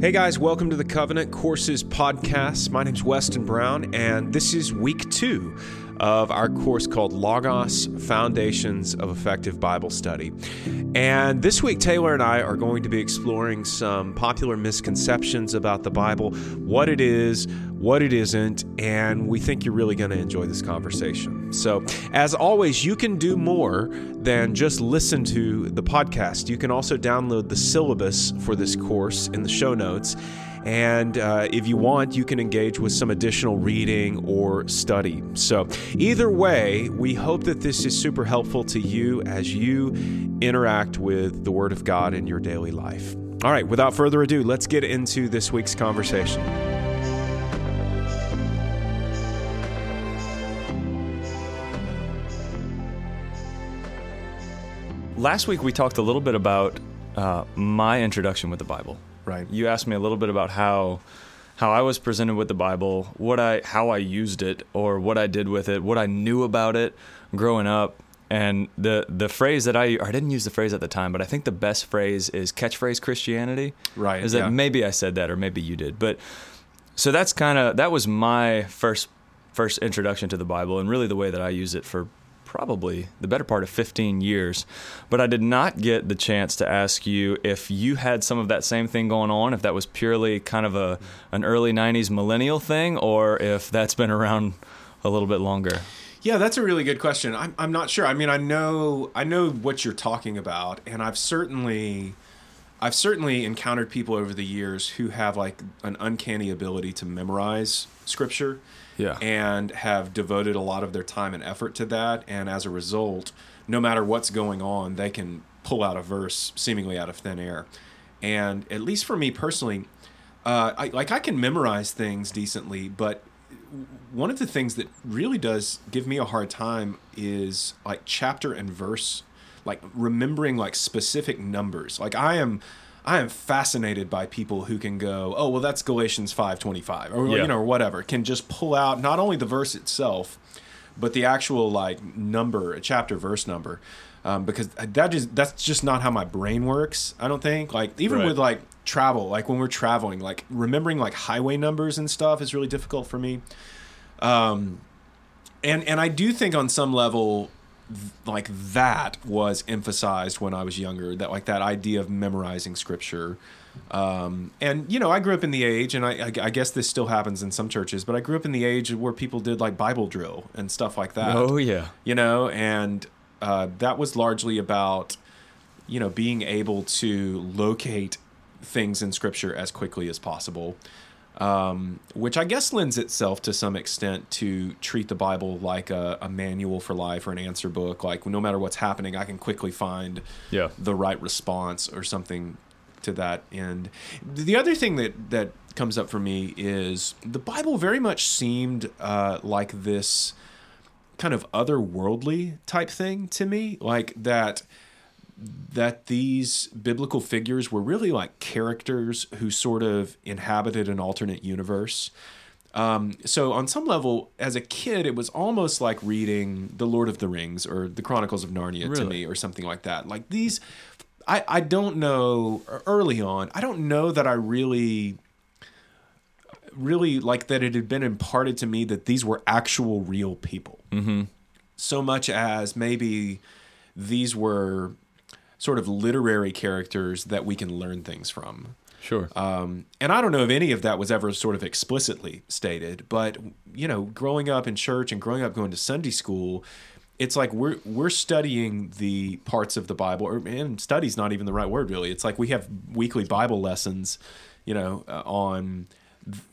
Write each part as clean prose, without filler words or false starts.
Hey guys, welcome to the Covenant Courses Podcast. My name's Weston Brown, and this is week 2 of our course called Logos Foundations of Effective Bible Study. And this week, Taylor and I are going to be exploring some popular misconceptions about the Bible, what it is, what it isn't, and we think you're really going to enjoy this conversation. So, as always, you can do more than just listen to the podcast. You can also download the syllabus for this course in the show notes. And if you want, you can engage with some additional reading or study. So either way, we hope that this is super helpful to you as you interact with the Word of God in your daily life. All right, without further ado, let's get into this week's conversation. Last week, we talked a little bit about my introduction with the Bible. Right. You asked me a little bit about how I was presented with the Bible, how I used it, or what I did with it, what I knew about it growing up, and the phrase that I didn't use the phrase at the time, but I think the best phrase is catchphrase Christianity. Right. Is that maybe I said that, or maybe you did, but so that's that was my first introduction to the Bible, and really the way that I used it for probably the better part of 15 years, but I did not get the chance to ask you if you had some of that same thing going on, if that was purely kind of an early 90s millennial thing, or if that's been around a little bit longer. Yeah, that's a really good question. I'm not sure. I mean, I know what you're talking about, and I've certainly encountered people over the years who have like an uncanny ability to memorize scripture. Yeah. And have devoted a lot of their time and effort to that. And as a result, no matter what's going on, they can pull out a verse seemingly out of thin air. And at least for me personally, I can memorize things decently, but one of the things that really does give me a hard time is like chapter and verse, like remembering like specific numbers. Like I am fascinated by people who can go, oh, well, that's Galatians 5:25, or you know, or whatever, can just pull out not only the verse itself, but the actual like number, a chapter verse number, because that's just not how my brain works. I don't think like even right. with like travel, like when we're traveling, like remembering like highway numbers and stuff is really difficult for me. And I do think on some level, like that was emphasized when I was younger, that like that idea of memorizing scripture. And, you know, I grew up in the age, and I guess this still happens in some churches, but I grew up in the age where people did like Bible drill and stuff like that. Oh, yeah. You know, and that was largely about, you know, being able to locate things in scripture as quickly as possible. Which I guess lends itself to some extent to treat the Bible like a manual for life or an answer book. Like no matter what's happening, I can quickly find the right response or something to that end. The other thing that comes up for me is the Bible very much seemed like this kind of otherworldly type thing to me, like that these biblical figures were really like characters who sort of inhabited an alternate universe. So on some level, as a kid, it was almost like reading the Lord of the Rings or the Chronicles of Narnia to me or something like that. Like these, I don't know, early on, I don't know that I really like that it had been imparted to me that these were actual real people. Mm-hmm. So much as maybe these were sort of literary characters that we can learn things from. Sure. And I don't know if any of that was ever sort of explicitly stated, but, you know, growing up in church and growing up going to Sunday school, it's like we're studying the parts of the Bible, and study's not even the right word, really. It's like we have weekly Bible lessons, you know, on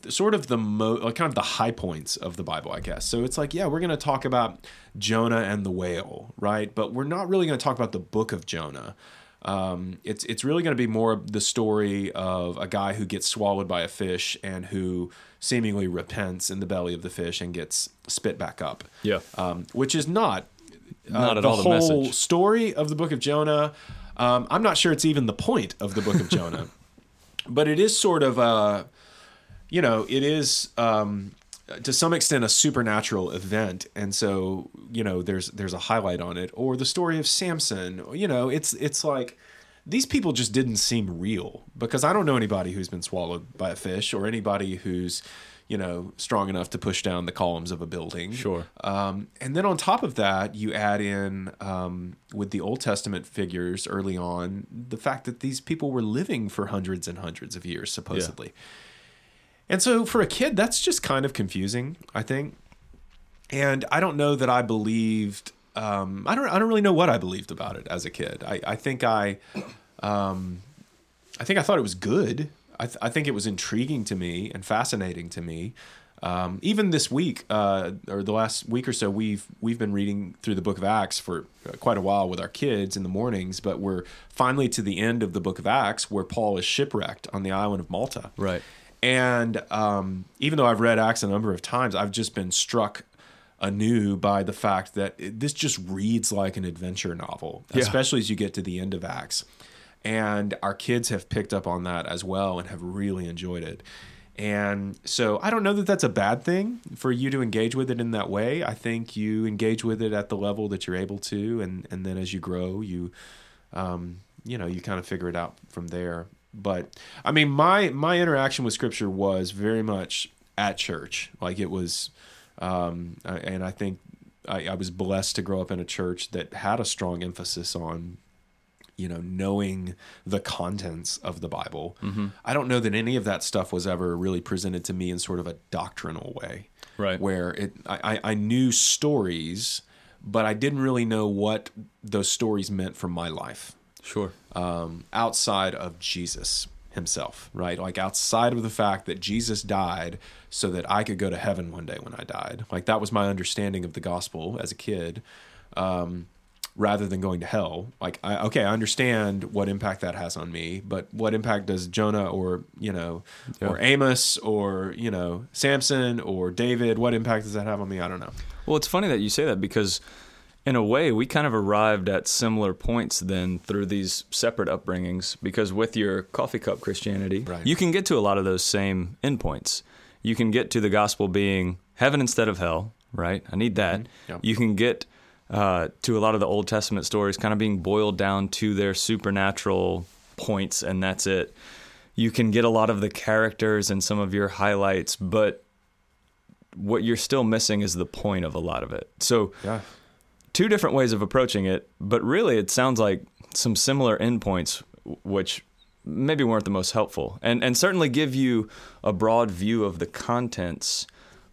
sort of kind of the high points of the Bible, I guess. So it's like, yeah, we're going to talk about Jonah and the whale, right? But we're not really going to talk about the book of Jonah. It's really going to be more the story of a guy who gets swallowed by a fish and who seemingly repents in the belly of the fish and gets spit back up. Yeah. Which is not at all the whole story of the book of Jonah. I'm not sure it's even the point of the book of Jonah, but it is sort of a, you know, it is to some extent a supernatural event, and so, you know, there's a highlight on it, or the story of Samson. You know, it's like these people just didn't seem real, because I don't know anybody who's been swallowed by a fish or anybody who's, you know, strong enough to push down the columns of a building. Sure. And then on top of that, you add in with the Old Testament figures early on, the fact that these people were living for hundreds and hundreds of years, supposedly. Yeah. And so for a kid, that's just kind of confusing, I think. And I don't know that I believed. I don't really know what I believed about it as a kid. I think I thought it was good. I think it was intriguing to me and fascinating to me. Even this week, or the last week or so, we've been reading through the Book of Acts for quite a while with our kids in the mornings. But we're finally to the end of the Book of Acts, where Paul is shipwrecked on the island of Malta. Right. And even though I've read Acts a number of times, I've just been struck anew by the fact that this just reads like an adventure novel, especially as you get to the end of Acts. And our kids have picked up on that as well and have really enjoyed it. And so I don't know that that's a bad thing for you to engage with it in that way. I think you engage with it at the level that you're able to. And then as you grow, you, you kind of figure it out from there. But I mean, my interaction with Scripture was very much at church. Like it was, and I think I was blessed to grow up in a church that had a strong emphasis on, knowing the contents of the Bible. Mm-hmm. I don't know that any of that stuff was ever really presented to me in sort of a doctrinal way, right? Where I knew stories, but I didn't really know what those stories meant for my life. Sure. Outside of Jesus himself, right? Like outside of the fact that Jesus died so that I could go to heaven one day when I died. Like that was my understanding of the gospel as a kid, rather than going to hell. Like, I understand what impact that has on me, but what impact does Jonah or, or Amos or, Samson or David, what impact does that have on me? I don't know. Well, it's funny that you say that, because in a way, we kind of arrived at similar points then through these separate upbringings, because with your coffee cup Christianity, right, you can get to a lot of those same endpoints. You can get to the gospel being heaven instead of hell, right? I need that. Mm-hmm. Yep. You can get to a lot of the Old Testament stories kind of being boiled down to their supernatural points, and that's it. You can get a lot of the characters and some of your highlights, but what you're still missing is the point of a lot of it. So. Yeah. Two different ways of approaching it, but really it sounds like some similar endpoints, which maybe weren't the most helpful, and certainly give you a broad view of the contents.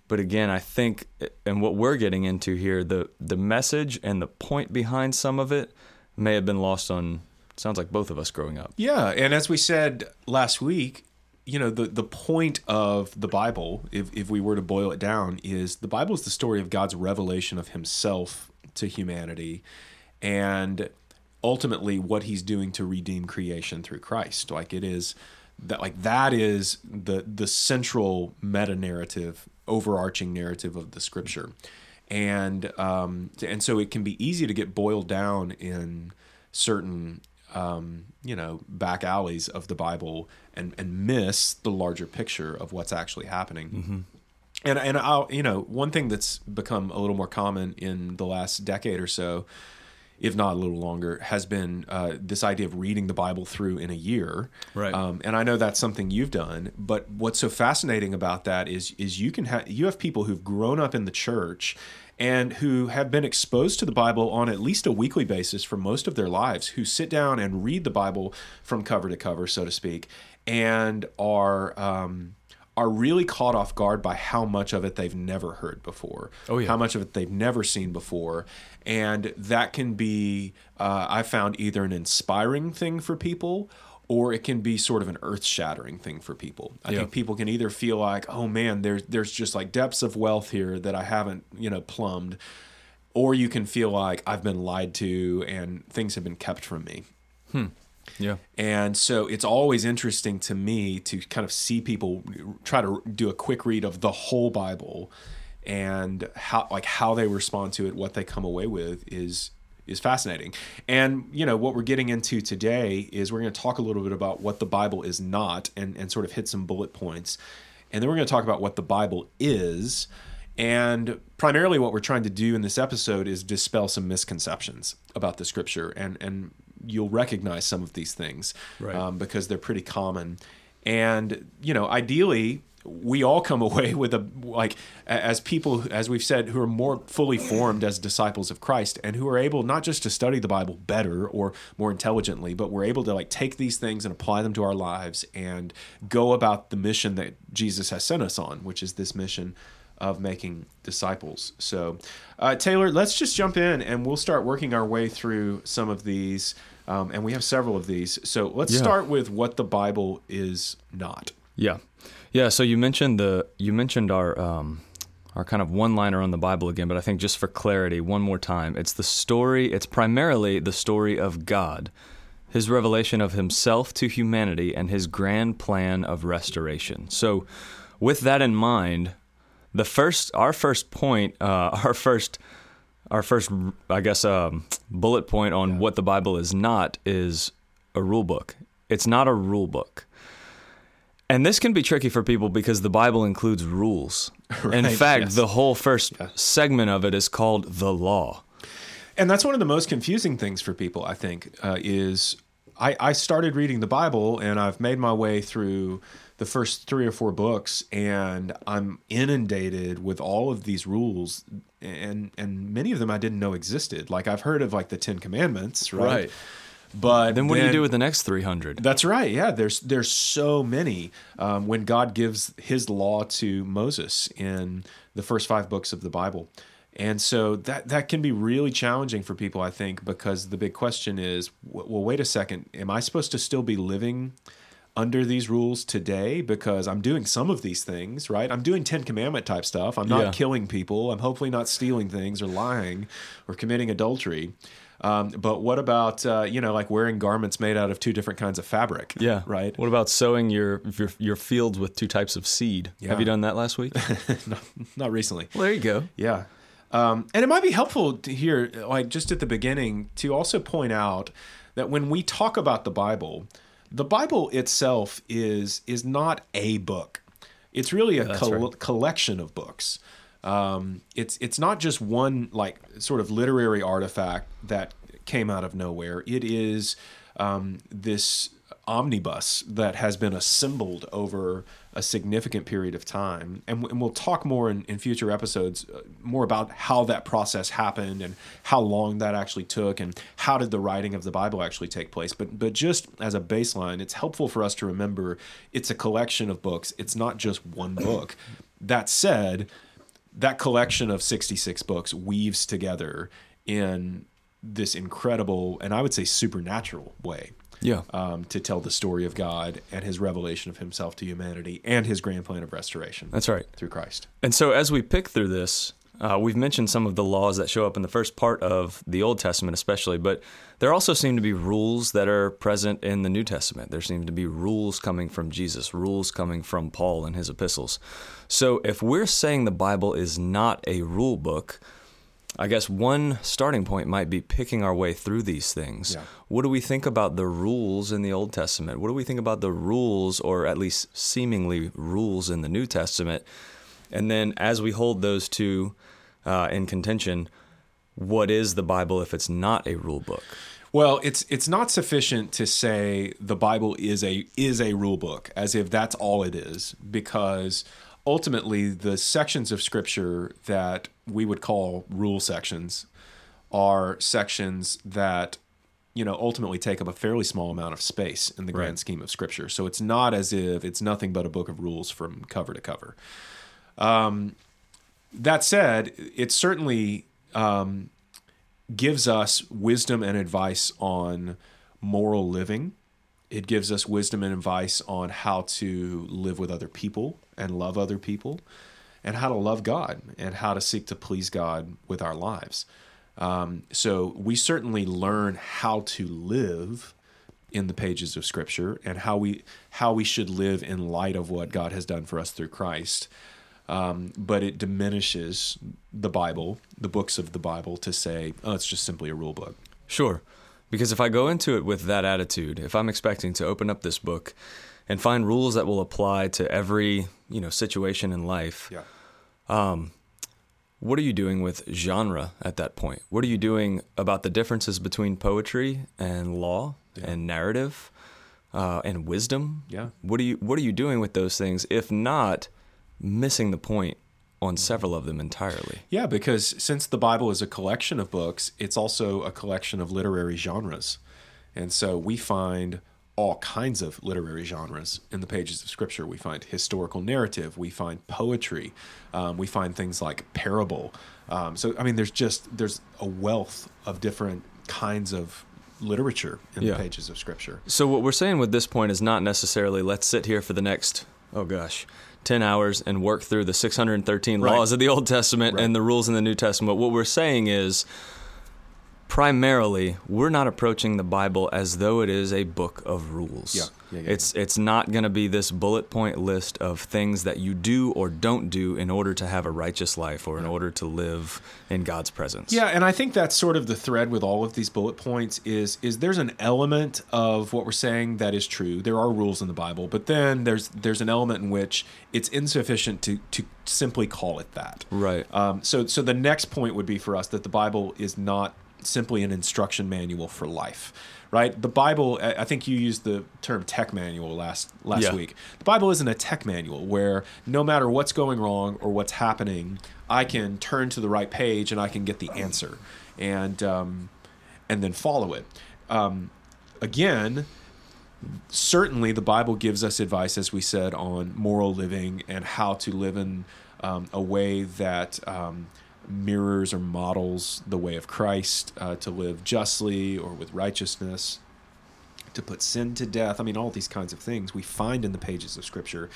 But again, I think, and what we're getting into here, the message and the point behind some of it may have been lost on, sounds like, both of us growing up. Yeah, and as we said last week, the point of the Bible, if we were to boil it down, is the Bible is the story of God's revelation of himself to humanity, and ultimately what he's doing to redeem creation through Christ. Like it is that, like that is the central meta narrative, overarching narrative of the Scripture, and so it can be easy to get boiled down in certain back alleys of the Bible and miss the larger picture of what's actually happening. Mm-hmm. And I'll, one thing that's become a little more common in the last decade or so, if not a little longer, has been this idea of reading the Bible through in a year. Right. And I know that's something you've done, but what's so fascinating about that is you have people who've grown up in the church and who have been exposed to the Bible on at least a weekly basis for most of their lives, who sit down and read the Bible from cover to cover, so to speak, and are really caught off guard by how much of it they've never heard before, how much of it they've never seen before. And that can be, I found, either an inspiring thing for people, or it can be sort of an earth-shattering thing for people. I think people can either feel like, oh man, there's just like depths of wealth here that I haven't, plumbed, or you can feel like I've been lied to and things have been kept from me. Hmm. Yeah. And so it's always interesting to me to kind of see people try to do a quick read of the whole Bible, and how they respond to it, what they come away with is fascinating. And, what we're getting into today is we're going to talk a little bit about what the Bible is not and sort of hit some bullet points. And then we're going to talk about what the Bible is. And primarily what we're trying to do in this episode is dispel some misconceptions about the Scripture and you'll recognize some of these things, right, because they're pretty common. And, you know, ideally, we all come away with a, like, as people, as we've said, who are more fully formed as disciples of Christ and who are able not just to study the Bible better or more intelligently, but we're able to, like, take these things and apply them to our lives and go about the mission that Jesus has sent us on, which is this mission of making disciples. So, Taylor, let's just jump in and we'll start working our way through some of these. And we have several of these. So let's start with what the Bible is not. Yeah. Yeah, so you mentioned our kind of one-liner on the Bible again, but I think just for clarity, one more time, it's primarily the story of God, his revelation of himself to humanity, and his grand plan of restoration. So with that in mind, our first bullet point on what the Bible is not is a rule book. It's not a rule book. And this can be tricky for people because the Bible includes rules. Right, in fact, the whole first segment of it is called the law. And that's one of the most confusing things for people, I think, is I started reading the Bible and I've made my way through the first 3 or 4 books and I'm inundated with all of these rules and many of them I didn't know existed. Like I've heard of like the 10 Commandments, right? But then do you do with the next 300? That's right. Yeah, there's so many. When God gives his law to Moses in the first 5 books of the Bible. And so that can be really challenging for people, I think, because the big question is, well, wait a second, am I supposed to still be living under these rules today? Because I'm doing some of these things, right? I'm doing 10 Commandment type stuff. I'm not killing people. I'm hopefully not stealing things or lying or committing adultery. But what about, like wearing garments made out of 2 different kinds of fabric? Yeah. Right. What about sowing your fields with 2 types of seed? Yeah. Have you done that last week? Not recently. Well, there you go. Yeah. And it might be helpful to hear, like just at the beginning, to also point out that when we talk about the Bible itself is not a book. It's really a collection of books. It's not just one like sort of literary artifact that came out of nowhere. It is this omnibus that has been assembled over a significant period of time. And we'll talk more in future episodes, more about how that process happened and how long that actually took and how did the writing of the Bible actually take place. But just as a baseline, it's helpful for us to remember it's a collection of books. It's not just one book. That said, that collection of 66 books weaves together in this incredible and I would say supernatural way to tell the story of God and his revelation of himself to humanity and his grand plan of restoration. That's right. Through Christ. And so as we pick through this, we've mentioned some of the laws that show up in the first part of the Old Testament especially, but there also seem to be rules that are present in the New Testament. There seem to be rules coming from Jesus, rules coming from Paul and his epistles. So if we're saying the Bible is not a rule book, I guess one starting point might be picking our way through these things. Yeah. What do we think about the rules in the Old Testament? What do we think about the rules, or at least seemingly rules, in the New Testament? And then as we hold those two in contention, what is the Bible if it's not a rule book? Well, it's not sufficient to say the Bible is a rule book, as if that's all it is, because ultimately the sections of Scripture that we would call rule sections are sections that ultimately take up a fairly small amount of space in the grand scheme of Scripture. So it's not as if it's nothing but a book of rules from cover to cover. That said, it certainly gives us wisdom and advice on moral living. It gives us wisdom and advice on how to live with other people and love other people and how to love God and how to seek to please God with our lives. So we certainly learn how to live in the pages of Scripture and how we should live in light of what God has done for us through Christ. But it diminishes the Bible, the books of the Bible, to say, oh, it's just simply a rule book. Sure, because if I go into it with that attitude, if I'm expecting to open up this book and find rules that will apply to every situation in life, what are you doing with genre at that point? What are you doing about the differences between poetry and law and narrative and wisdom? Yeah. What are you doing with those things, if not missing the point on several of them entirely? Yeah, because since the Bible is a collection of books, it's also a collection of literary genres. And so we find all kinds of literary genres in the pages of Scripture. We find historical narrative. We find poetry. We find things like parable. There's a wealth of different kinds of literature in the pages of Scripture. So what we're saying with this point is not necessarily, let's sit here for the next, 10 hours and work through the 613 laws of the Old Testament and the rules in the New Testament. What we're saying is, primarily, we're not approaching the Bible as though it is a book of rules. It's not going to be this bullet point list of things that you do or don't do in order to have a righteous life or in order to live in God's presence. Yeah, and I think that's sort of the thread with all of these bullet points is there's an element of what we're saying that is true. There are rules in the Bible, but then there's an element in which it's insufficient to simply call it that. Right. So the next point would be for us that the Bible is not simply an instruction manual for life, right? The Bible, I think you used the term tech manual last week. The Bible isn't a tech manual where no matter what's going wrong or what's happening, I can turn to the right page and I can get the answer and then follow it. Again, certainly the Bible gives us advice, as we said, on moral living and how to live in a way that mirrors or models the way of Christ, to live justly or with righteousness, to put sin to death. I mean, all these kinds of things we find in the pages of Scripture,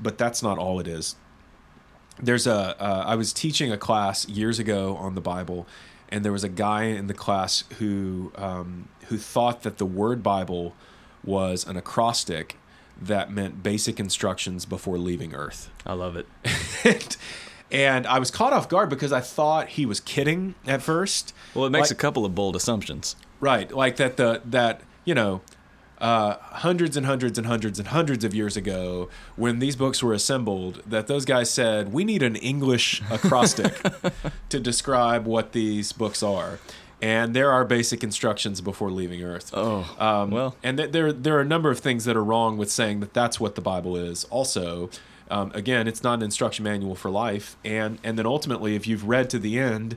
but that's not all it is. There's I was teaching a class years ago on the Bible, and there was a guy in the class who thought that the word Bible was an acrostic that meant basic instructions before leaving Earth. I love it. And I was caught off guard because I thought he was kidding at first. Well, it makes a couple of bold assumptions. Right, like that hundreds and hundreds and hundreds and hundreds of years ago, when these books were assembled, that those guys said, we need an English acrostic to describe what these books are. And there are basic instructions before leaving Earth. And there are a number of things that are wrong with saying that that's what the Bible is. Also, again, it's not an instruction manual for life, and then ultimately, if you've read to the end,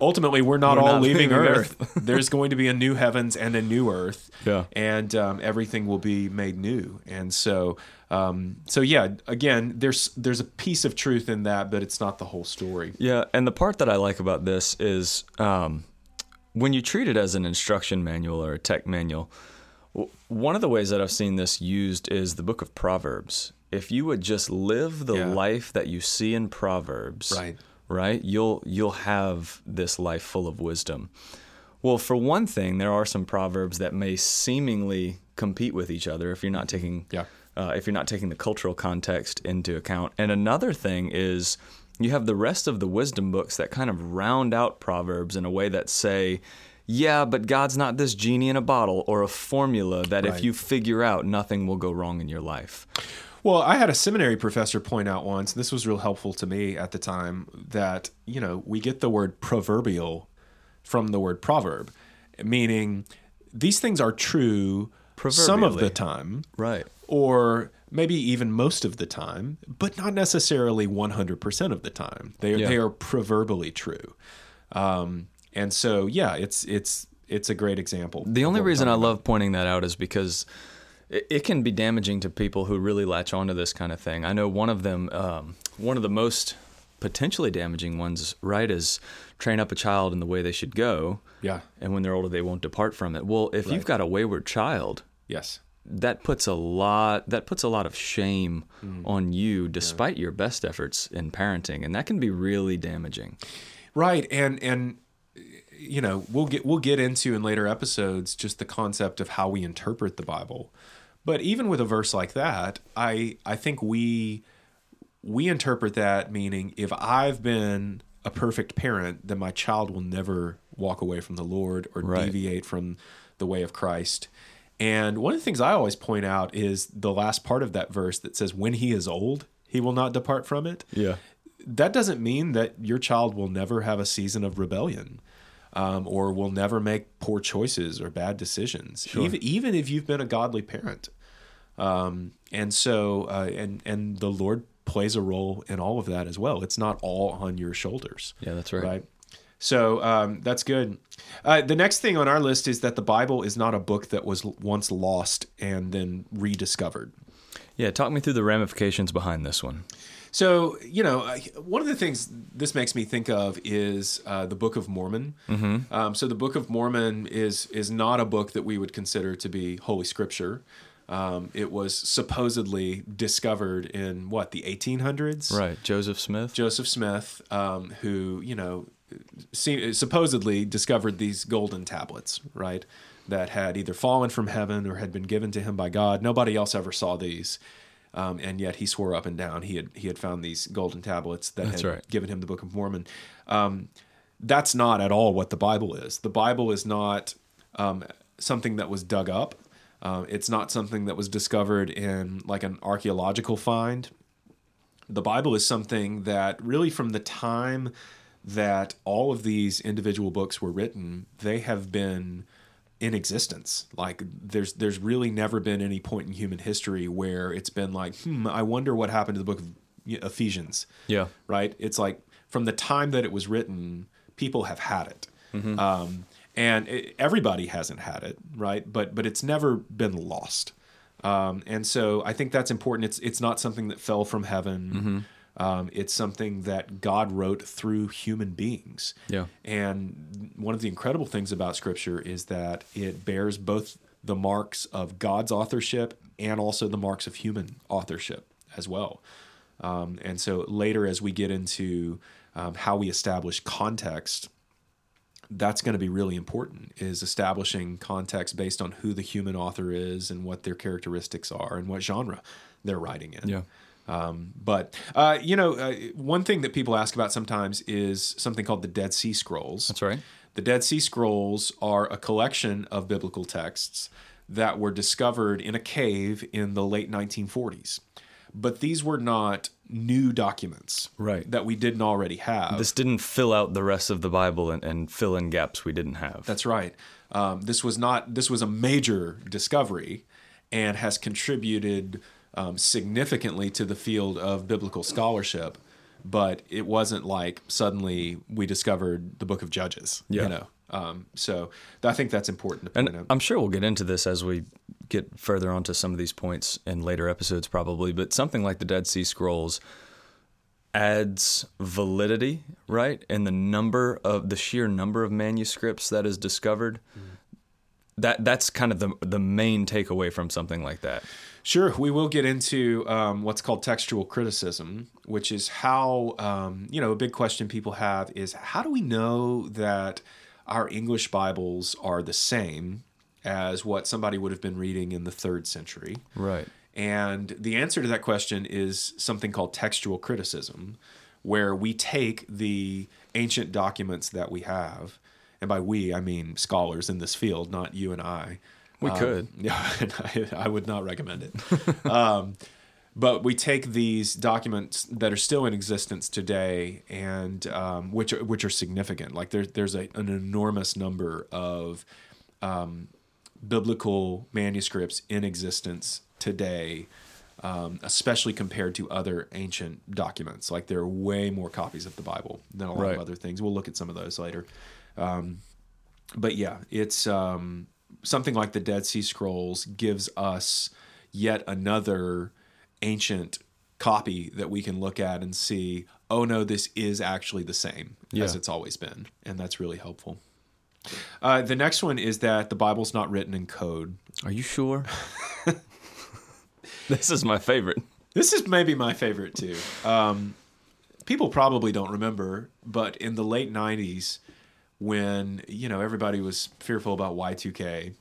ultimately we're not leaving Earth. There's going to be a new heavens and a new earth, and everything will be made new. And so again, there's a piece of truth in that, but it's not the whole story. Yeah, and the part that I like about this is when you treat it as an instruction manual or a tech manual. One of the ways that I've seen this used is the Book of Proverbs. If you would just live the life that you see in Proverbs, right, you'll have this life full of wisdom. Well, for one thing, there are some proverbs that may seemingly compete with each other if you're not taking the cultural context into account. And another thing is you have the rest of the wisdom books that kind of round out Proverbs in a way that say, yeah, but God's not this genie in a bottle or a formula that if you figure out, nothing will go wrong in your life. Well, I had a seminary professor point out once, and this was real helpful to me at the time, that, we get the word proverbial from the word proverb, meaning these things are true some of the time, or maybe even most of the time, but not necessarily 100% of the time. They are proverbially true. And so, it's a great example. The only reason I love pointing that out is because it can be damaging to people who really latch onto this kind of thing. I know one of them, one of the most potentially damaging ones, is train up a child in the way they should go. Yeah. And when they're older, they won't depart from it. Well, if you've got a wayward child, that puts a lot of shame on you, despite your best efforts in parenting, and that can be really damaging. Right, and we'll get into in later episodes just the concept of how we interpret the Bible. But even with a verse like that, I think we interpret that meaning if I've been a perfect parent, then my child will never walk away from the Lord or deviate from the way of Christ. And one of the things I always point out is the last part of that verse that says, when he is old, he will not depart from it. Yeah. that doesn't mean that your child will never have a season of rebellion, or will never make poor choices or bad decisions, sure. even if you've been a godly parent. And the Lord plays a role in all of that as well. It's not all on your shoulders. Yeah, that's right. Right? So that's good. The next thing on our list is that the Bible is not a book that was once lost and then rediscovered. Yeah, talk me through the ramifications behind this one. So, one of the things this makes me think of is the Book of Mormon. Mm-hmm. So the Book of Mormon is not a book that we would consider to be Holy Scripture. It was supposedly discovered in, the 1800s? Right, Joseph Smith, who, supposedly discovered these golden tablets, right, that had either fallen from heaven or had been given to him by God. Nobody else ever saw these, and yet he swore up and down he had found these golden tablets that That's had right. given him the Book of Mormon. That's not at all what the Bible is. The Bible is not something that was dug up. It's not something that was discovered in an archaeological find. The Bible is something that really from the time that all of these individual books were written, they have been in existence. There's really never been any point in human history where it's been I wonder what happened to the Book of Ephesians. Yeah. Right? It's from the time that it was written, people have had it. Mm-hmm. And everybody hasn't had it, right? But it's never been lost. And so I think that's important. It's not something that fell from heaven. Mm-hmm. It's something that God wrote through human beings. Yeah. And one of the incredible things about Scripture is that it bears both the marks of God's authorship and also the marks of human authorship as well. And so later as we get into how we establish context, that's going to be really important, is establishing context based on who the human author is and what their characteristics are and what genre they're writing in. Yeah. One thing that people ask about sometimes is something called the Dead Sea Scrolls. That's right. The Dead Sea Scrolls are a collection of biblical texts that were discovered in a cave in the late 1940s. But these were not new documents that we didn't already have. This didn't fill out the rest of the Bible and fill in gaps we didn't have. That's right. This was a major discovery and has contributed significantly to the field of biblical scholarship. But it wasn't suddenly we discovered the Book of Judges, yeah. So I think that's important to point out. I'm sure we'll get into this as we get further onto some of these points in later episodes probably, but something like the Dead Sea Scrolls adds validity, right? And the sheer number of manuscripts that is discovered, mm-hmm. that's kind of the main takeaway from something like that. Sure. We will get into what's called textual criticism, which is how, a big question people have is how do we know that our English Bibles are the same as what somebody would have been reading in the 3rd century. Right. And the answer to that question is something called textual criticism, where we take the ancient documents that we have, and by we, I mean scholars in this field, not you and I. We could. Yeah, I would not recommend it. But we take these documents that are still in existence today, and which are significant. There's an enormous number of biblical manuscripts in existence today, especially compared to other ancient documents. There are way more copies of the Bible than a lot of other things. We'll look at some of those later. But yeah, it's something like the Dead Sea Scrolls gives us yet another ancient copy that we can look at and see, oh no, this is actually the same as it's always been. And that's really helpful. The next one is that the Bible's not written in code. Are you sure? This is my favorite. This is maybe my favorite too. People probably don't remember, but in the late 90s, when everybody was fearful about Y2K,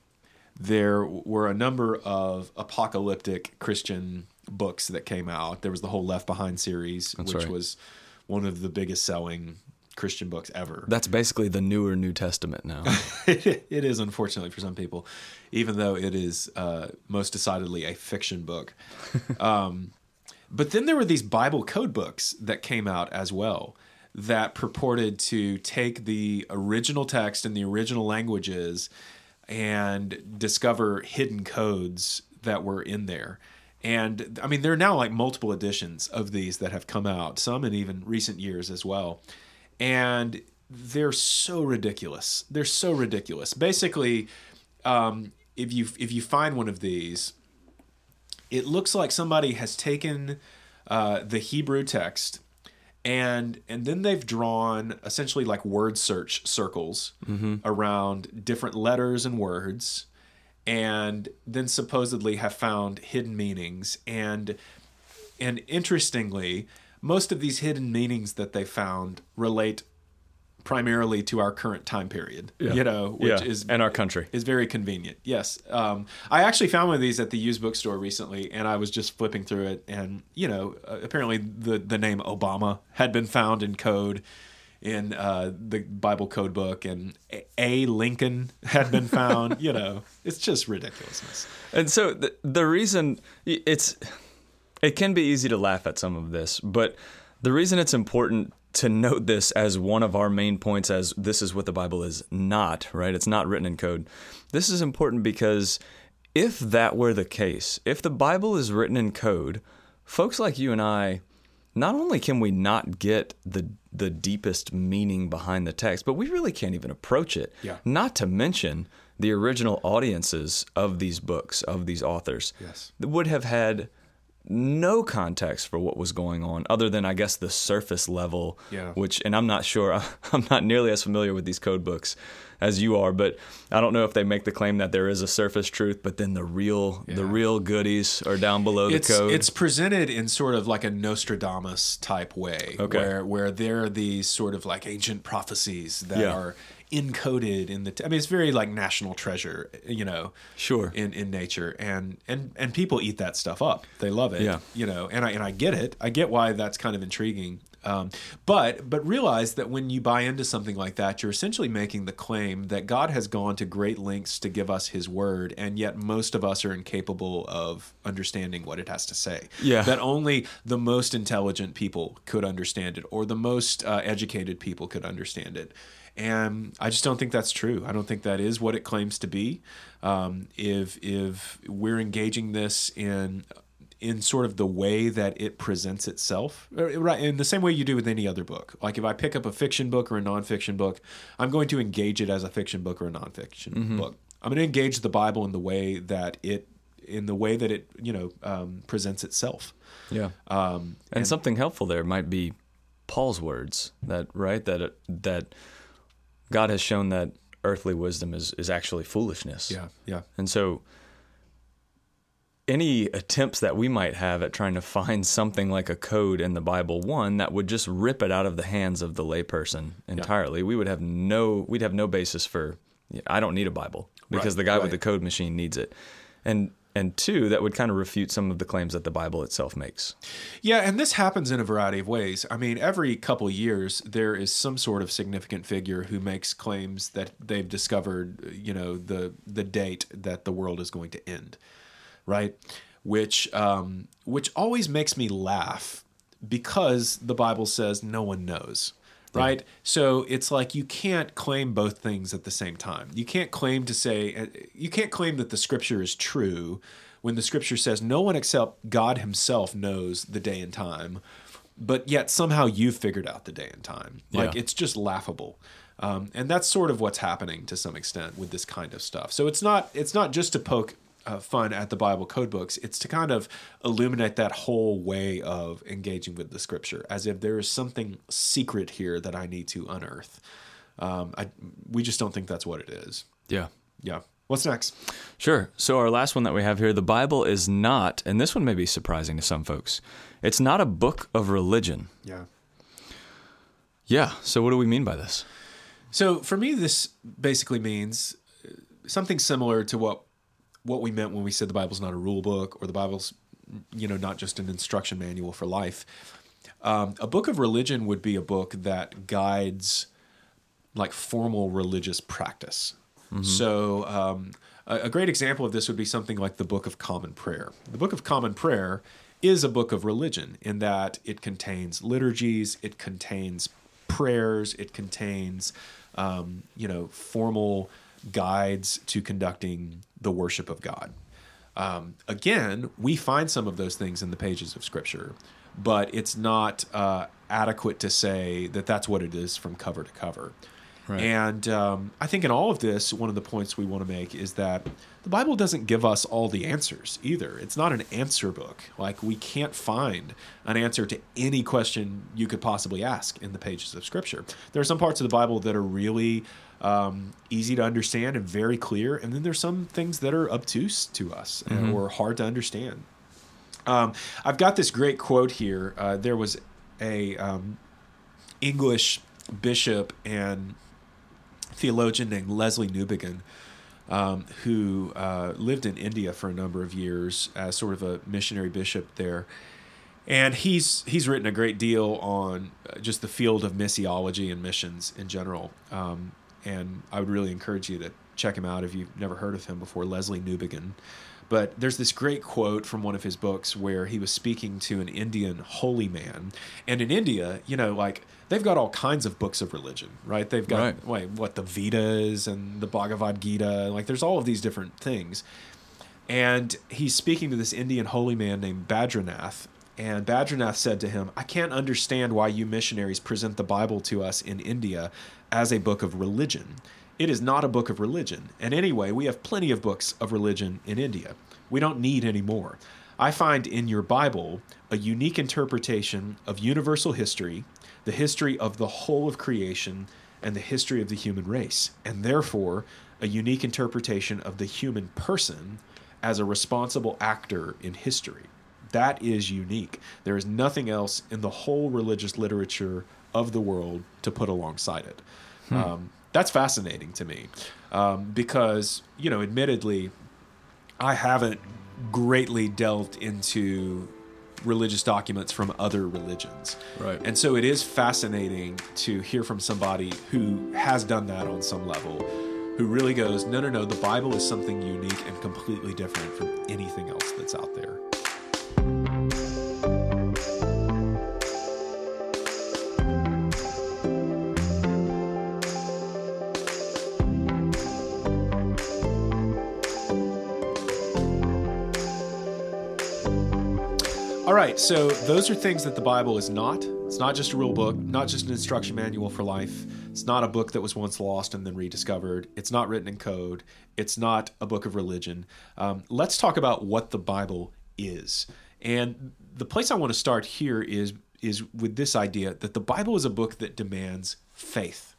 there were a number of apocalyptic Christian books that came out. There was the whole Left Behind series, which was one of the biggest selling Christian books ever. That's basically the newer New Testament now. It is, unfortunately, for some people, even though it is most decidedly a fiction book. But then there were these Bible code books that came out as well that purported to take the original text in the original languages and discover hidden codes that were in there. And I mean, there are now like multiple editions of these that have come out, some in even recent years as well. And they're so ridiculous. They're so ridiculous. Basically, if you find one of these, it looks like somebody has taken the Hebrew text and then they've drawn essentially like word search circles around different letters and words, and then supposedly have found hidden meanings. And interestingly, most of these hidden meanings that they found relate primarily to our current time period, which is and our country is very convenient. Yes. I actually found one of these at the used bookstore recently, and I was just flipping through it, and apparently the name Obama had been found in code in the Bible code book, and a Lincoln had been found. It's just ridiculousness. And so the reason it can be easy to laugh at some of this, but the reason it's important to note this as one of our main points, as this is what the Bible is not, right? It's not written in code. This is important because if that were the case, if the Bible is written in code, folks like you and I, not only can we not get the deepest meaning behind the text, but we really can't even approach it. Yeah. Not to mention the original audiences of these books, of these authors, would have had no context for what was going on other than, I guess, the surface level, which, and I'm not sure, I'm not nearly as familiar with these code books as you are, but I don't know if they make the claim that there is a surface truth, but then the real goodies are down below the code. It's presented in sort of like a Nostradamus type way, where there are these sort of like ancient prophecies that are encoded in the it's very like National Treasure, in nature, and people eat that stuff up. They love it, and I get it. I get why that's kind of intriguing. But realize that when you buy into something like that, you're essentially making the claim that God has gone to great lengths to give us his word, and yet most of us are incapable of understanding what it has to say. Yeah. That only the most intelligent people could understand it, or the most educated people could understand it. And I just don't think that's true. I don't think that is what it claims to be. If we're engaging this in sort of the way that it presents itself, right, in the same way you do with any other book. Like if I pick up a fiction book or a nonfiction book, I'm going to engage it as a fiction book or a nonfiction book. I'm going to engage the Bible in the way that it presents itself. Yeah. And something helpful there might be Paul's words that God has shown that earthly wisdom is actually foolishness. Yeah, yeah. And so any attempts that we might have at trying to find something like a code in the Bible, one, that would just rip it out of the hands of the layperson entirely. Yeah. We'd have no basis for, I don't need a Bible, because the guy with the code machine needs it. And two, that would kind of refute some of the claims that the Bible itself makes. Yeah, and this happens in a variety of ways. I mean, every couple years, there is some sort of significant figure who makes claims that they've discovered, the date that the world is going to end, right? Which always makes me laugh, because the Bible says no one knows. Right. So it's like you can't claim both things at the same time. You can't claim that the scripture is true when the scripture says no one except God himself knows the day and time, but yet somehow you figured out the day and time. Like it's just laughable. And that's sort of what's happening to some extent with this kind of stuff. So it's not just to poke fun at the Bible code books. It's to kind of illuminate that whole way of engaging with the scripture, as if there is something secret here that I need to unearth. We just don't think that's what it is. Yeah. Yeah. What's next? Sure. So our last one that we have here, the Bible is not, and this one may be surprising to some folks, it's not a book of religion. Yeah. Yeah. So what do we mean by this? So for me, this basically means something similar to what we meant when we said the Bible's not a rule book, or the Bible's, not just an instruction manual for life. A book of religion would be a book that guides like formal religious practice. Mm-hmm. So a great example of this would be something like the Book of Common Prayer. The Book of Common Prayer is a book of religion in that it contains liturgies, it contains prayers, it contains, formal guides to conducting the worship of God. Again, we find some of those things in the pages of Scripture, but it's not adequate to say that that's what it is from cover to cover. Right. And I think in all of this, one of the points we want to make is that the Bible doesn't give us all the answers either. It's not an answer book. Like, we can't find an answer to any question you could possibly ask in the pages of Scripture. There are some parts of the Bible that are really easy to understand and very clear, and then there's some things that are obtuse to us or hard to understand. I've got this great quote here. There was a English bishop and theologian named Leslie Newbigin who lived in India for a number of years as sort of a missionary bishop there. And he's written a great deal on just the field of missiology and missions in general. And I would really encourage you to check him out if you've never heard of him before, Leslie Newbigin. But there's this great quote from one of his books where he was speaking to an Indian holy man. And in India, they've got all kinds of books of religion, right? They've got, the Vedas and the Bhagavad Gita. There's all of these different things. And he's speaking to this Indian holy man named Badranath. And Badranath said to him, "I can't understand why you missionaries present the Bible to us in India as a book of religion. It is not a book of religion. And anyway, we have plenty of books of religion in India. We don't need any more. I find in your Bible a unique interpretation of universal history, the history of the whole of creation, and the history of the human race, and therefore a unique interpretation of the human person as a responsible actor in history. That is unique. There is nothing else in the whole religious literature of the world to put alongside it." That's fascinating to me because, admittedly, I haven't greatly delved into religious documents from other religions. Right. And so it is fascinating to hear from somebody who has done that on some level, who really goes, no, the Bible is something unique and completely different from anything else that's out there. All right, so those are things that the Bible is not. It's not just a rule book, not just an instruction manual for life. It's not a book that was once lost and then rediscovered. It's not written in code. It's not a book of religion. Let's talk about what the Bible is. And the place I want to start here is with this idea that the Bible is a book that demands faith.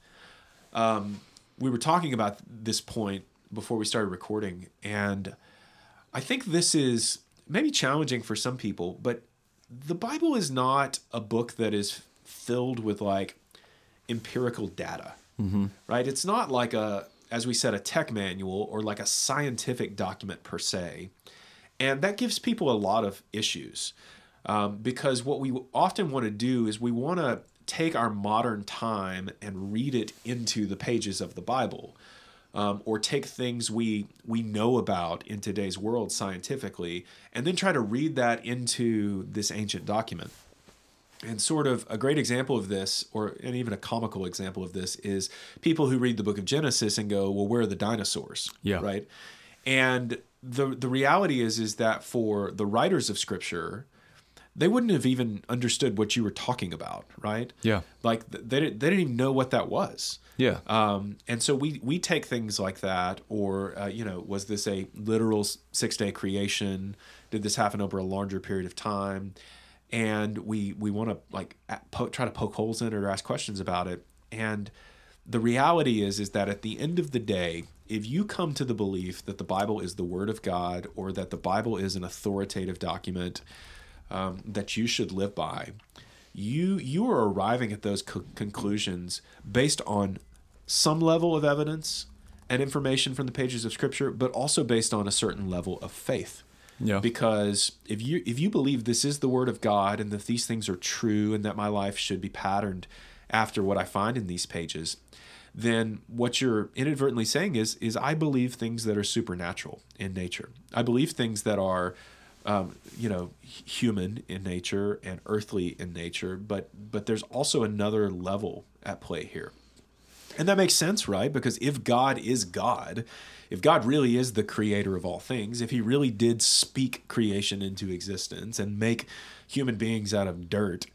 We were talking about this point before we started recording, and I think this is maybe challenging for some people, but the Bible is not a book that is filled with empirical data, right? It's not like as we said, a tech manual or like a scientific document per se. And that gives people a lot of issues because what we often want to do is we want to take our modern time and read it into the pages of the Bible, or take things we know about in today's world scientifically and then try to read that into this ancient document. And sort of a great example of this, and even a comical example of this, is people who read the book of Genesis and go, well, where are the dinosaurs? Yeah. Right? And the reality is that for the writers of Scripture, they wouldn't have even understood what you were talking about, right? Yeah. They didn't even know what that was. Yeah. And so we take things like that, or, was this a literal 6-day creation? Did this happen over a larger period of time? And we want to try to poke holes in it or ask questions about it. And the reality is that at the end of the day, if you come to the belief that the Bible is the Word of God or that the Bible is an authoritative document that you should live by, you are arriving at those conclusions based on some level of evidence and information from the pages of Scripture, but also based on a certain level of faith. Yeah. Because if you believe this is the Word of God and that these things are true and that my life should be patterned after what I find in these pages, then what you're inadvertently saying is I believe things that are supernatural in nature. I believe things that are human in nature and earthly in nature, but there's also another level at play here. And that makes sense, right? Because if God is God, if God really is the creator of all things, if he really did speak creation into existence and make human beings out of dirt,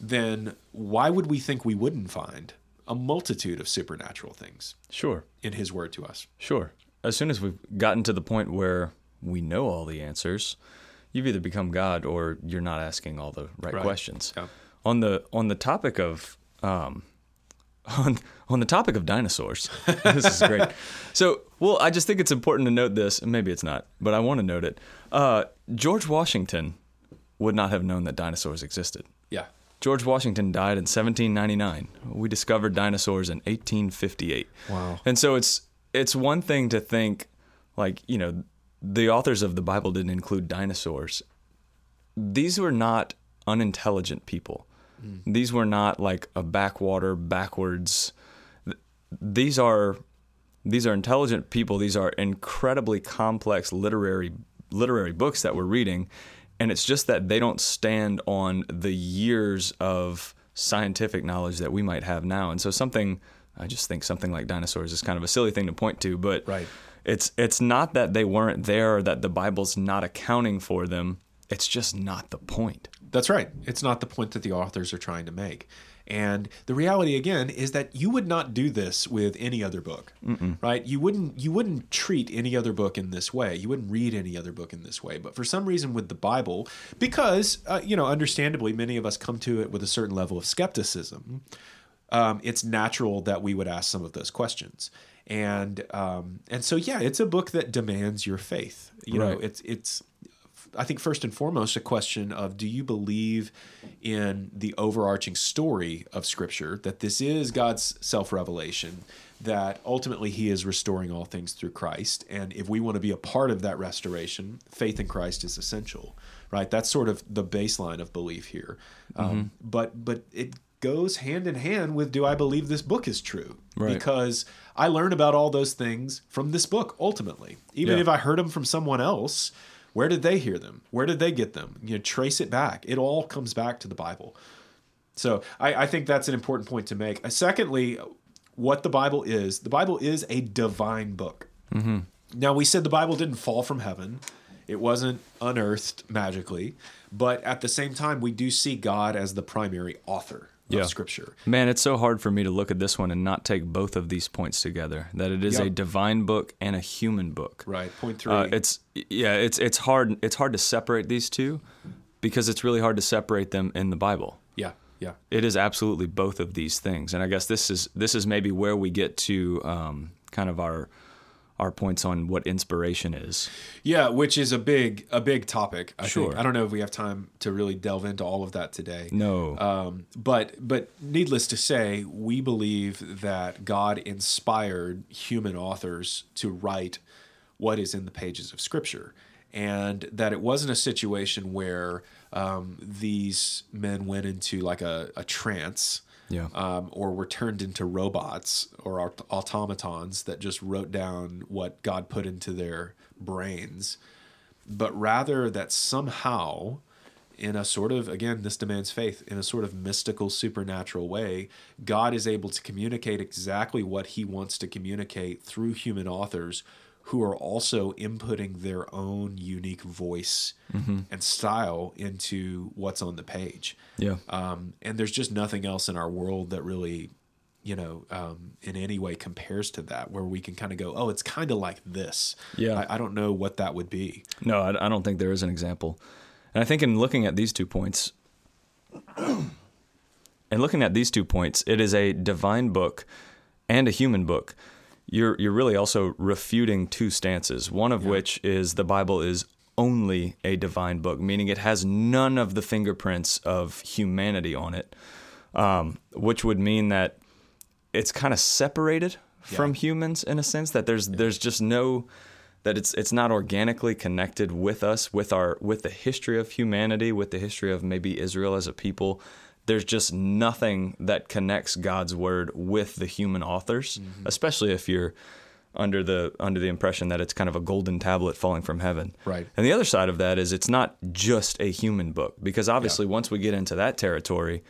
then why would we think we wouldn't find a multitude of supernatural things in his word to us? Sure. As soon as we've gotten to the point where we know all the answers, you've either become God or you're not asking all the right questions. Yeah. On the topic of... On the topic of dinosaurs, this is great. So, well, I just think it's important to note this, and maybe it's not, but I want to note it. George Washington would not have known that dinosaurs existed. Yeah. George Washington died in 1799. We discovered dinosaurs in 1858. Wow. And so it's one thing to think, like, you know, the authors of the Bible didn't include dinosaurs. These were not unintelligent people. These were not like a backwards. These are intelligent people. These are incredibly complex literary books that we're reading, and it's just that they don't stand on the years of scientific knowledge that we might have now. And so something like dinosaurs is kind of a silly thing to point to, but it's not that they weren't there or that the Bible's not accounting for them. It's just not the point. That's right. It's not the point that the authors are trying to make. And the reality, again, is that you would not do this with any other book, right? You wouldn't treat any other book in this way. You wouldn't read any other book in this way. But for some reason with the Bible, because, understandably, many of us come to it with a certain level of skepticism, it's natural that we would ask some of those questions. And so, yeah, it's a book that demands your faith. You know, it's... I think first and foremost, a question of, do you believe in the overarching story of Scripture, that this is God's self-revelation, that ultimately he is restoring all things through Christ? And if we want to be a part of that restoration, faith in Christ is essential, right? That's sort of the baseline of belief here. But it goes hand in hand with, do I believe this book is true? Right. Because I learn about all those things from this book, ultimately. Even if I heard them from someone else, where did they hear them? Where did they get them? Trace it back. It all comes back to the Bible. So I think that's an important point to make. Secondly, what the Bible is a divine book. Mm-hmm. Now, we said the Bible didn't fall from heaven. It wasn't unearthed magically. But at the same time, we do see God as the primary author of Scripture. Man, it's so hard for me to look at this one and not take both of these points together, that it is a divine book and a human book. Right, point three. It's hard to separate these two, because it's really hard to separate them in the Bible. Yeah. It is absolutely both of these things. And I guess this is maybe where we get to kind of our points on what inspiration is. Yeah, which is a big topic, I think. I don't know if we have time to really delve into all of that today. No. But needless to say, we believe that God inspired human authors to write what is in the pages of Scripture, and that it wasn't a situation where these men went into like a trance. Yeah. Or were turned into robots or automatons that just wrote down what God put into their brains, but rather that somehow, in a sort of, again, this demands faith, in a sort of mystical, supernatural way, God is able to communicate exactly what he wants to communicate through human authors who are also inputting their own unique voice and style into what's on the page. Yeah. And there's just nothing else in our world that really, in any way compares to that, where we can kind of go, oh, it's kind of like this. Yeah. I don't know what that would be. No, I don't think there is an example. And I think in looking at these 2 points, it is a divine book and a human book. You're really also refuting two stances, one of which is the Bible is only a divine book, meaning it has none of the fingerprints of humanity on it, which would mean that it's kind of separated from humans in a sense, that there's just no, that it's not organically connected with us, with the history of humanity, with the history of maybe Israel as a people. There's just nothing that connects God's word with the human authors, especially if you're under the impression that it's kind of a golden tablet falling from heaven. Right. And the other side of that is it's not just a human book, because obviously once we get into that territory,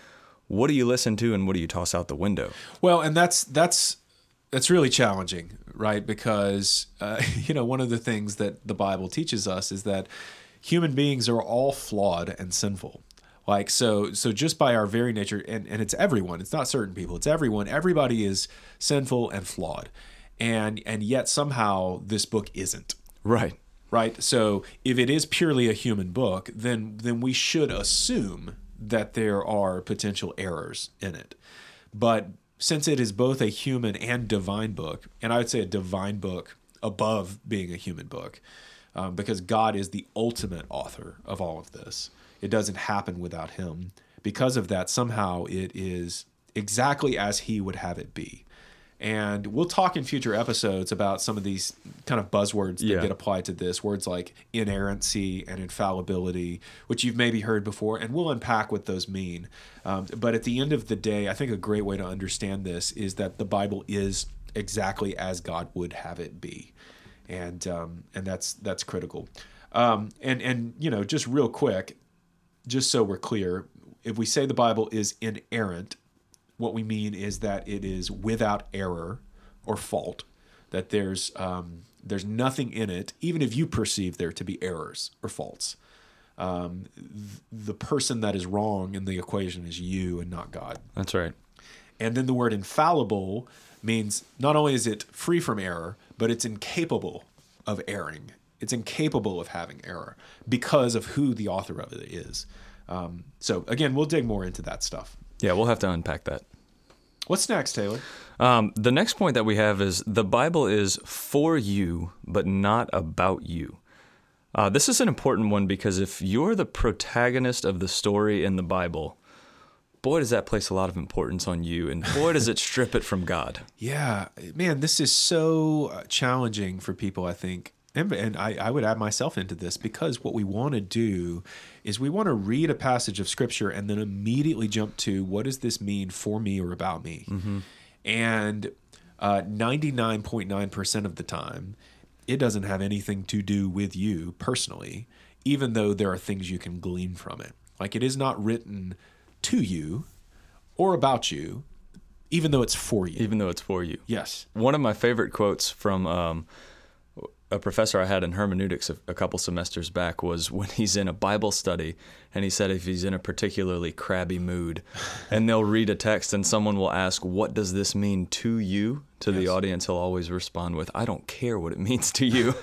what do you listen to and what do you toss out the window? Well, and that's really challenging, right? Because, one of the things that the Bible teaches us is that human beings are all flawed and sinful. Like, so just by our very nature, and it's everyone, it's not certain people, it's everyone, everybody is sinful and flawed. And yet somehow this book isn't. Right. Right. So if it is purely a human book, then we should assume that there are potential errors in it. But since it is both a human and divine book, and I would say a divine book above being a human book, because God is the ultimate author of all of this. It doesn't happen without him. Because of that, somehow it is exactly as he would have it be. And we'll talk in future episodes about some of these kind of buzzwords that get applied to this, words like inerrancy and infallibility, which you've maybe heard before, and we'll unpack what those mean. But at the end of the day, I think a great way to understand this is that the Bible is exactly as God would have it be. And that's critical. And just real quick, just so we're clear, if we say the Bible is inerrant, what we mean is that it is without error or fault, that there's nothing in it, even if you perceive there to be errors or faults. The person that is wrong in the equation is you and not God. That's right. And then the word infallible means not only is it free from error, but it's incapable of erring. It's incapable of having error because of who the author of it is. So again, we'll dig more into that stuff. Yeah, we'll have to unpack that. What's next, Taylor? The next point that we have is the Bible is for you, but not about you. This is an important one because if you're the protagonist of the story in the Bible, boy, does that place a lot of importance on you, and boy, does it strip it from God. Yeah, man, this is so challenging for people, I think. And I would add myself into this, because what we want to do is we want to read a passage of Scripture and then immediately jump to, what does this mean for me or about me? Mm-hmm. And 99.9% of the time, it doesn't have anything to do with you personally, even though there are things you can glean from it. Like, it is not written to you or about you, even though it's for you. Even though it's for you. Yes. One of my favorite quotes from... a professor I had in hermeneutics a couple semesters back was when he's in a Bible study, and he said if he's in a particularly crabby mood and they'll read a text and someone will ask, what does this mean to you? To the audience, he'll always respond with, I don't care what it means to you.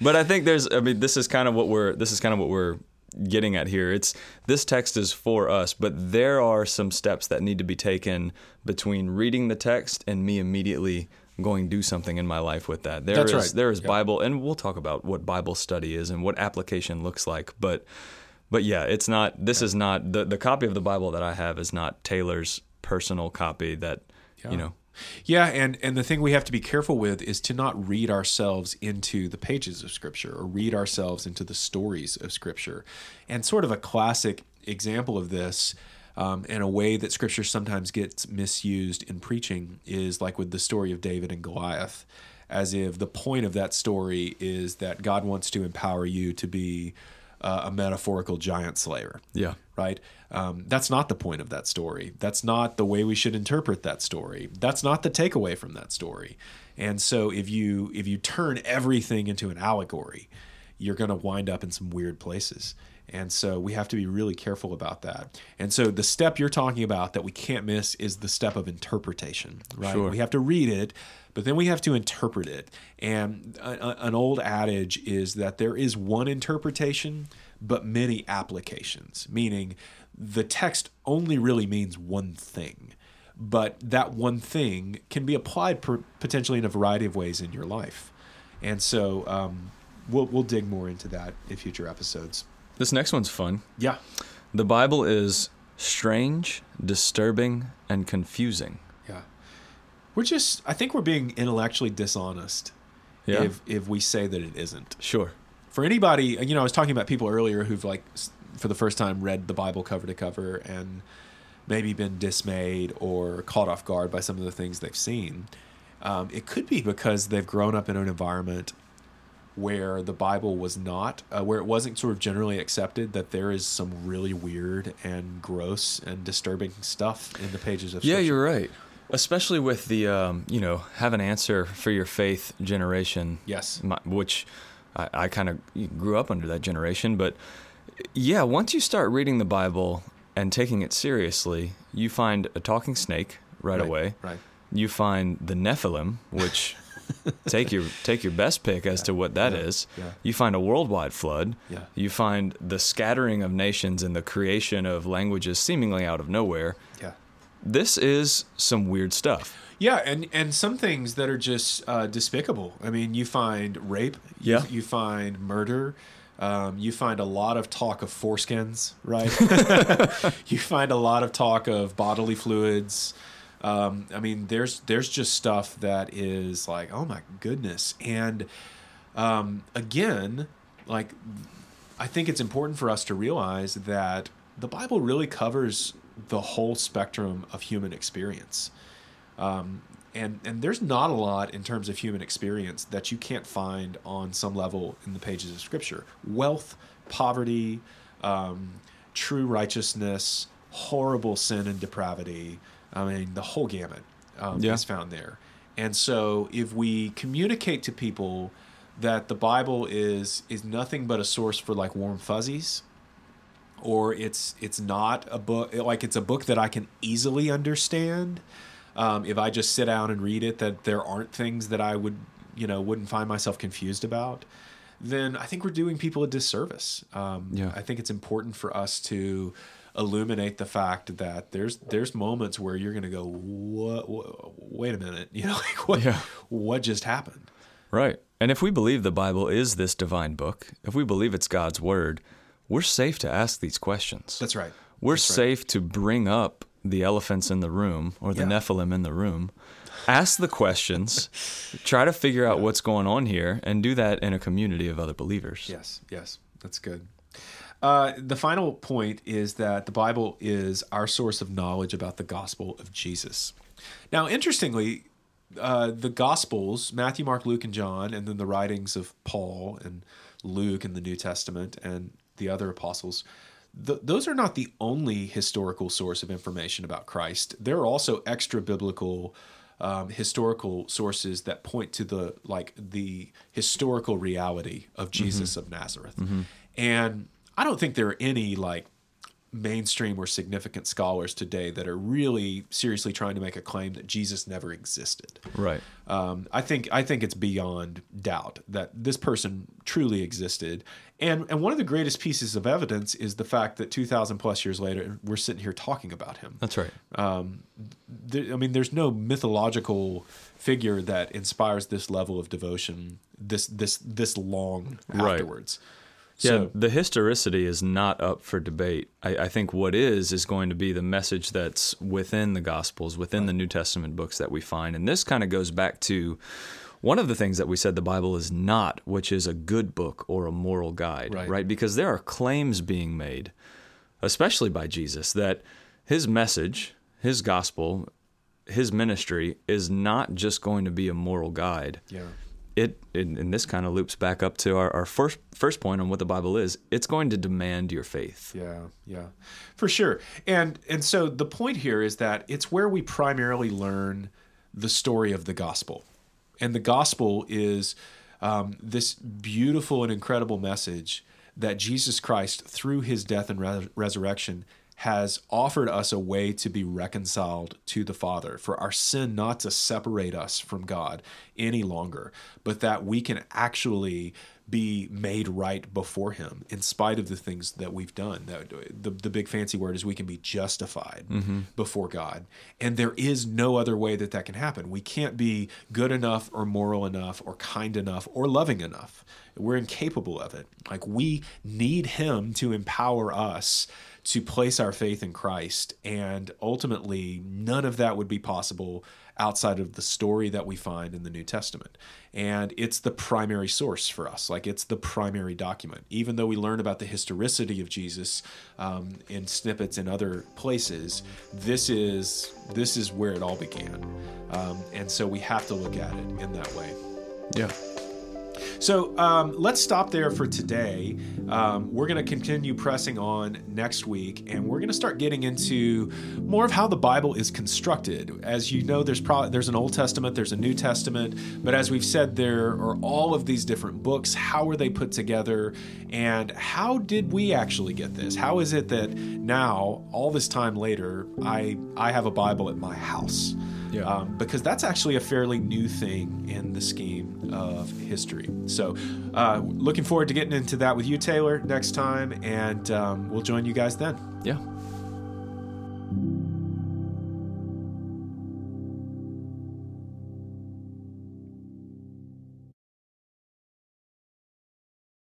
But I think this is kind of what we're getting at here. It's, this text is for us, but there are some steps that need to be taken between reading the text and me immediately going do something in my life with that. There is Bible, and we'll talk about what Bible study is and what application looks like. But yeah, it's not. This is not the copy of the Bible that I have is not Taylor's personal copy. That. Yeah, and the thing we have to be careful with is to not read ourselves into the pages of Scripture or read ourselves into the stories of Scripture. And sort of a classic example of this. And a way that Scripture sometimes gets misused in preaching is like with the story of David and Goliath, as if the point of that story is that God wants to empower you to be a metaphorical giant slayer. Yeah. Right? That's not the point of that story. That's not the way we should interpret that story. That's not the takeaway from that story. And so if you turn everything into an allegory, you're going to wind up in some weird places. And so we have to be really careful about that. And so the step you're talking about that we can't miss is the step of interpretation, right? Sure. We have to read it, but then we have to interpret it. And an old adage is that there is one interpretation, but many applications, meaning the text only really means one thing, but that one thing can be applied potentially in a variety of ways in your life. And so we'll dig more into that in future episodes. This next one's fun. Yeah. The Bible is strange, disturbing, and confusing. Yeah. I think we're being intellectually dishonest if we say that it isn't. Sure. For anybody, I was talking about people earlier who've for the first time read the Bible cover to cover and maybe been dismayed or caught off guard by some of the things they've seen. It could be because they've grown up in an environment where the Bible was not, where it wasn't sort of generally accepted that there is some really weird and gross and disturbing stuff in the pages of Scripture. Yeah, you're right. Especially with the, have an answer for your faith generation. Yes. Which I kind of grew up under that generation. But yeah, once you start reading the Bible and taking it seriously, you find a talking snake right away. Right. You find the Nephilim, which take your best pick as to what that is. Yeah. You find a worldwide flood. Yeah. You find the scattering of nations and the creation of languages seemingly out of nowhere. Yeah. This is some weird stuff. Yeah, and some things that are just despicable. I mean, you find rape. Yeah. You find murder. You find a lot of talk of foreskins, right? You find a lot of talk of bodily fluids. I mean, there's just stuff that is like, oh my goodness. And again, like, I think it's important for us to realize that the Bible really covers the whole spectrum of human experience. And there's not a lot in terms of human experience that you can't find on some level in the pages of Scripture. Wealth, poverty, true righteousness, horrible sin and depravity. I mean, the whole gamut is found there. And so if we communicate to people that the Bible is nothing but a source for like warm fuzzies, or it's not a book, like it's a book that I can easily understand, if I just sit down and read it, that there aren't things that I wouldn't find myself confused about, then I think we're doing people a disservice. I think it's important for us to illuminate the fact that there's moments where you're going to go, what, wait a minute, like what just happened? Right. And if we believe the Bible is this divine book, if we believe it's God's word, we're safe to ask these questions. That's right. We're safe to bring up the elephants in the room, or the Nephilim in the room, ask the questions, try to figure out what's going on here, and do that in a community of other believers. Yes, that's good. The final point is that the Bible is our source of knowledge about the gospel of Jesus. Now, interestingly, the Gospels, Matthew, Mark, Luke, and John, and then the writings of Paul and Luke in the New Testament and the other apostles, those are not the only historical source of information about Christ. There are also extra-biblical historical sources that point to the historical reality of Jesus of Nazareth. Mm-hmm. And I don't think there are any like mainstream or significant scholars today that are really seriously trying to make a claim that Jesus never existed. Right. I think it's beyond doubt that this person truly existed. And one of the greatest pieces of evidence is the fact that 2,000 plus years later, we're sitting here talking about him. That's right. There's no mythological figure that inspires this level of devotion this long afterwards. Right. So, the historicity is not up for debate. I think what is going to be the message that's within the Gospels, within the New Testament books that we find. And this kind of goes back to one of the things that we said the Bible is not, which is a good book or a moral guide, right? Because there are claims being made, especially by Jesus, that his message, his gospel, his ministry is not just going to be a moral guide. Yeah. And this kind of loops back up to our first point on what the Bible is. It's going to demand your faith. Yeah, for sure. And so the point here is that it's where we primarily learn the story of the gospel. And the gospel is this beautiful and incredible message that Jesus Christ, through his death and resurrection, has offered us a way to be reconciled to the Father, for our sin not to separate us from God any longer, but that we can actually be made right before him in spite of the things that we've done. The big fancy word is we can be justified before God. And there is no other way that can happen. We can't be good enough or moral enough or kind enough or loving enough. We're incapable of it. Like, we need him to empower us to place our faith in Christ. And ultimately, none of that would be possible outside of the story that we find in the New Testament. And it's the primary source for us. Like, it's the primary document. Even though we learn about the historicity of Jesus in snippets in other places, this is where it all began. And so we have to look at it in that way. Yeah. So let's stop there for today. We're going to continue pressing on next week, and we're going to start getting into more of how the Bible is constructed. As you know, there's an Old Testament, there's a New Testament, but as we've said, there are all of these different books. How were they put together, and how did we actually get this? How is it that now, all this time later, I have a Bible at my house? Yeah. Because that's actually a fairly new thing in the scheme of history. So looking forward to getting into that with you, Taylor, next time, and we'll join you guys then. Yeah.